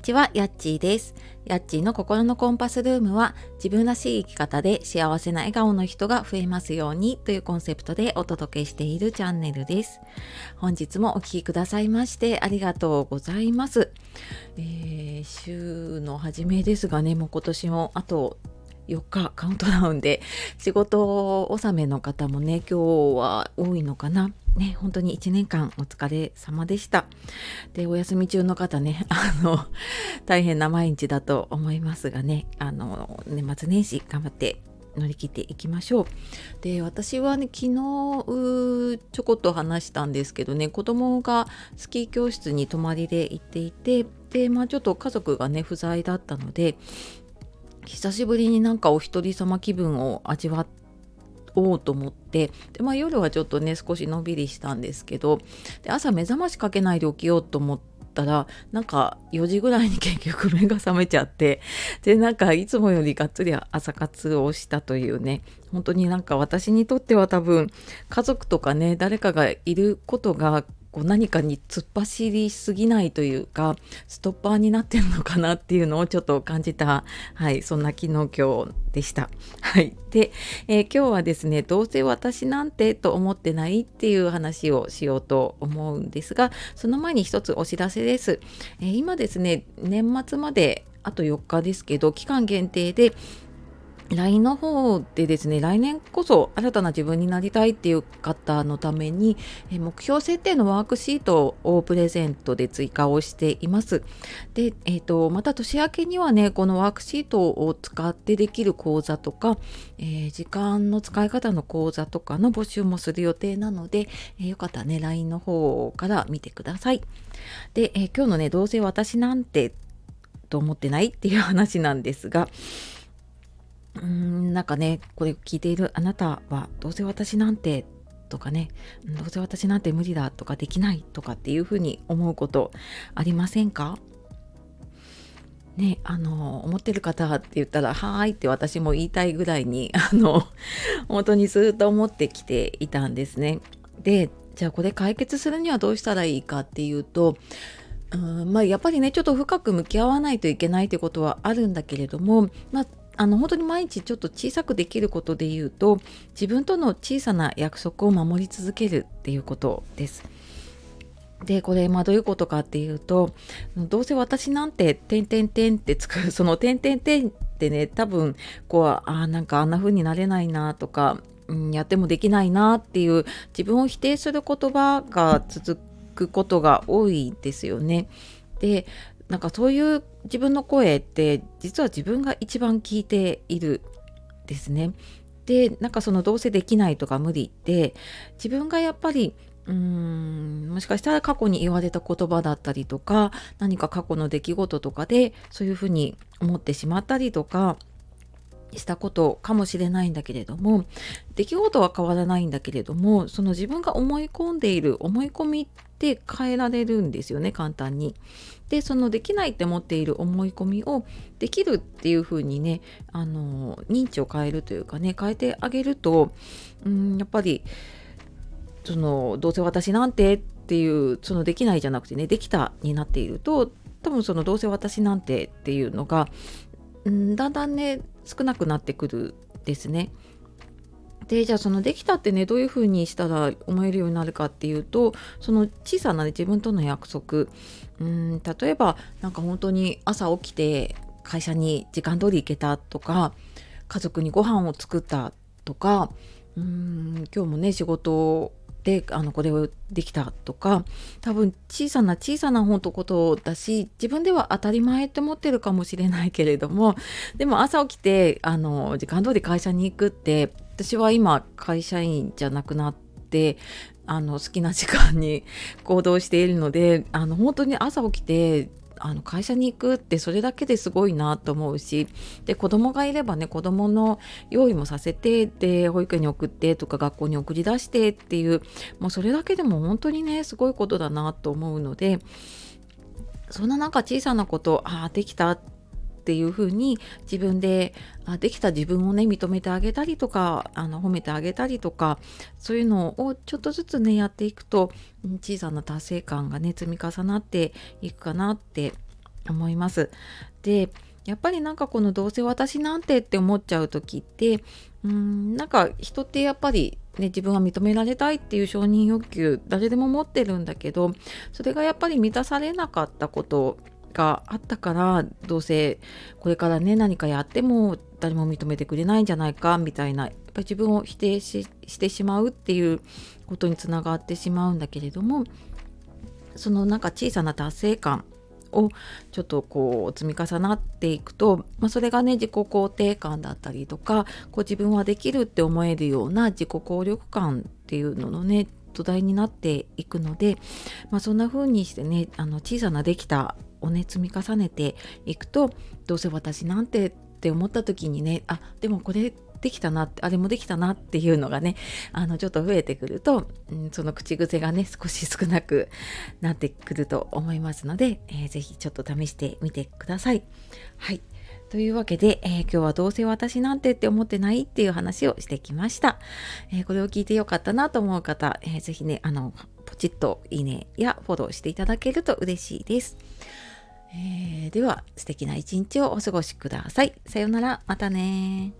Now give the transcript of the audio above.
こんにちは、やっちーです。やっちーの心のコンパスルームは、自分らしい生き方で幸せな笑顔の人が増えますようにというコンセプトでお届けしているチャンネルです。本日もお聞きくださいましてありがとうございます。週の初めですがね、もう今年もあと4日カウントダウンで、仕事納めの方もね、今日は多いのかなね、本当に1年間お疲れ様でした。で、お休み中の方ね、大変な毎日だと思いますがね、年末年始頑張って乗り切っていきましょう。で、私はね、昨日ちょこっと話したんですけどね、子供がスキー教室に泊まりで行っていて、で、ちょっと家族がね不在だったので、久しぶりにお一人様気分を味わっておうと思って、で、夜はちょっとね少しのんびりしたんですけど、で、朝目覚ましかけないで起きようと思ったら、4時ぐらいに結局目が覚めちゃって、で、いつもよりがっつり朝活をしたというね、本当に私にとっては多分家族とかね、誰かがいることが何かに突っ走りすぎないというか、ストッパーになってるのかなっていうのをちょっと感じた、そんな昨日今日でした。で、今日はですね、どうせ私なんてと思ってないっていう話をしようと思うんですが、その前に一つお知らせです。今ですね、年末まであと4日ですけど、期間限定でLINE の方でですね、来年こそ新たな自分になりたいっていう方のために、目標設定のワークシートをプレゼントで追加をしています。で、また年明けにはね、このワークシートを使ってできる講座とか、時間の使い方の講座とかの募集もする予定なので、よかったらね、LINE の方から見てください。で、今日のね、どうせ私なんてと思ってないっていう話なんですが、これ聞いているあなたは、どうせ私なんてとかね、どうせ私なんて無理だとかできないとかっていうふうに思うことありませんかね。思ってる方って言ったら、はーいって私も言いたいぐらいに、本当にずっと思ってきていたんですね。で、じゃあこれ解決するにはどうしたらいいかっていうと、やっぱりね、ちょっと深く向き合わないといけないということはあるんだけれども、本当に毎日ちょっと小さくできることで言うと、自分との小さな約束を守り続けるっていうことです。で、これどういうことかっていうと、どうせ私なんてってつく、そのってね、多分あんな風になれないなとか、やってもできないなっていう自分を否定する言葉が続くことが多いですよね。で、そういう自分の声って、実は自分が一番聞いているですね。で、そのどうせできないとか無理って、自分がやっぱりもしかしたら過去に言われた言葉だったりとか、何か過去の出来事とかでそういうふうに思ってしまったりとかしたことかもしれないんだけれども、出来事は変わらないんだけれども、その自分が思い込んでいる思い込みって変えられるんですよね、簡単に。で、そのできないって思っている思い込みをできるっていう風にね、認知を変えるというかね、変えてあげると、やっぱりそのどうせ私なんてっていう、そのできないじゃなくてね、できたになっていると、多分そのどうせ私なんてっていうのがだんだんね少なくなってくるですね。で、じゃあそのできたってね、どういうふうにしたら思えるようになるかっていうと、その小さな、ね、自分との約束、例えば本当に朝起きて会社に時間通り行けたとか、家族にご飯を作ったとか、今日もね仕事でこれをできたとか、多分小さな本当ことだし、自分では当たり前って思ってるかもしれないけれども、でも朝起きて時間通り会社に行くって、私は今会社員じゃなくなって、好きな時間に行動しているので、本当に朝起きて会社に行くって、それだけですごいなと思うし、で子供がいればね、子供の用意もさせて、で保育園に送ってとか学校に送り出してっていう、もうそれだけでも本当にねすごいことだなと思うので、そんな小さなこと、できたっていう風に自分でできた自分をね認めてあげたりとか、褒めてあげたりとか、そういうのをちょっとずつねやっていくと、小さな達成感がね積み重なっていくかなって思います。で、やっぱりなんかこのどうせ私なんてって思っちゃう時ってなんか人ってやっぱりね、自分は認められたいっていう承認欲求誰でも持ってるんだけど、それがやっぱり満たされなかったことがあったから、どうせこれからね何かやっても誰も認めてくれないんじゃないかみたいな、やっぱり自分を否定してしまうっていうことにつながってしまうんだけれども、そのなんか小さな達成感をちょっとこう積み重なっていくと、それがね自己肯定感だったりとか、こう自分はできるって思えるような自己効力感っていうののね土台になっていくので、そんな風にしてね、小さなできたをね積み重ねていくと、どうせ私なんてって思った時にね、あ、でもこれできたな、あれもできたなっていうのがね、ちょっと増えてくると、その口癖がね少し少なくなってくると思いますので、ぜひちょっと試してみてください。はい、というわけで、今日はどうせ私なんてって思ってないっていう話をしてきました。これを聞いてよかったなと思う方、ぜひねポチッといいねやフォローしていただけると嬉しいです。では素敵な一日をお過ごしください。さようなら、またね。